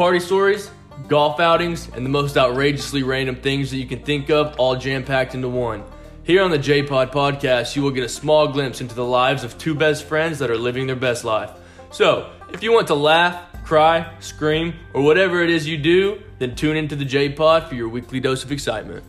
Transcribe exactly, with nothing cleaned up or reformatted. Party stories, golf outings, and the most outrageously random things that you can think of, all jam-packed into one. Here on the J-Pod podcast, you will get a small glimpse into the lives of two best friends that are living their best life. So, if you want to laugh, cry, scream, or whatever it is you do, then tune into the J-Pod for your weekly dose of excitement.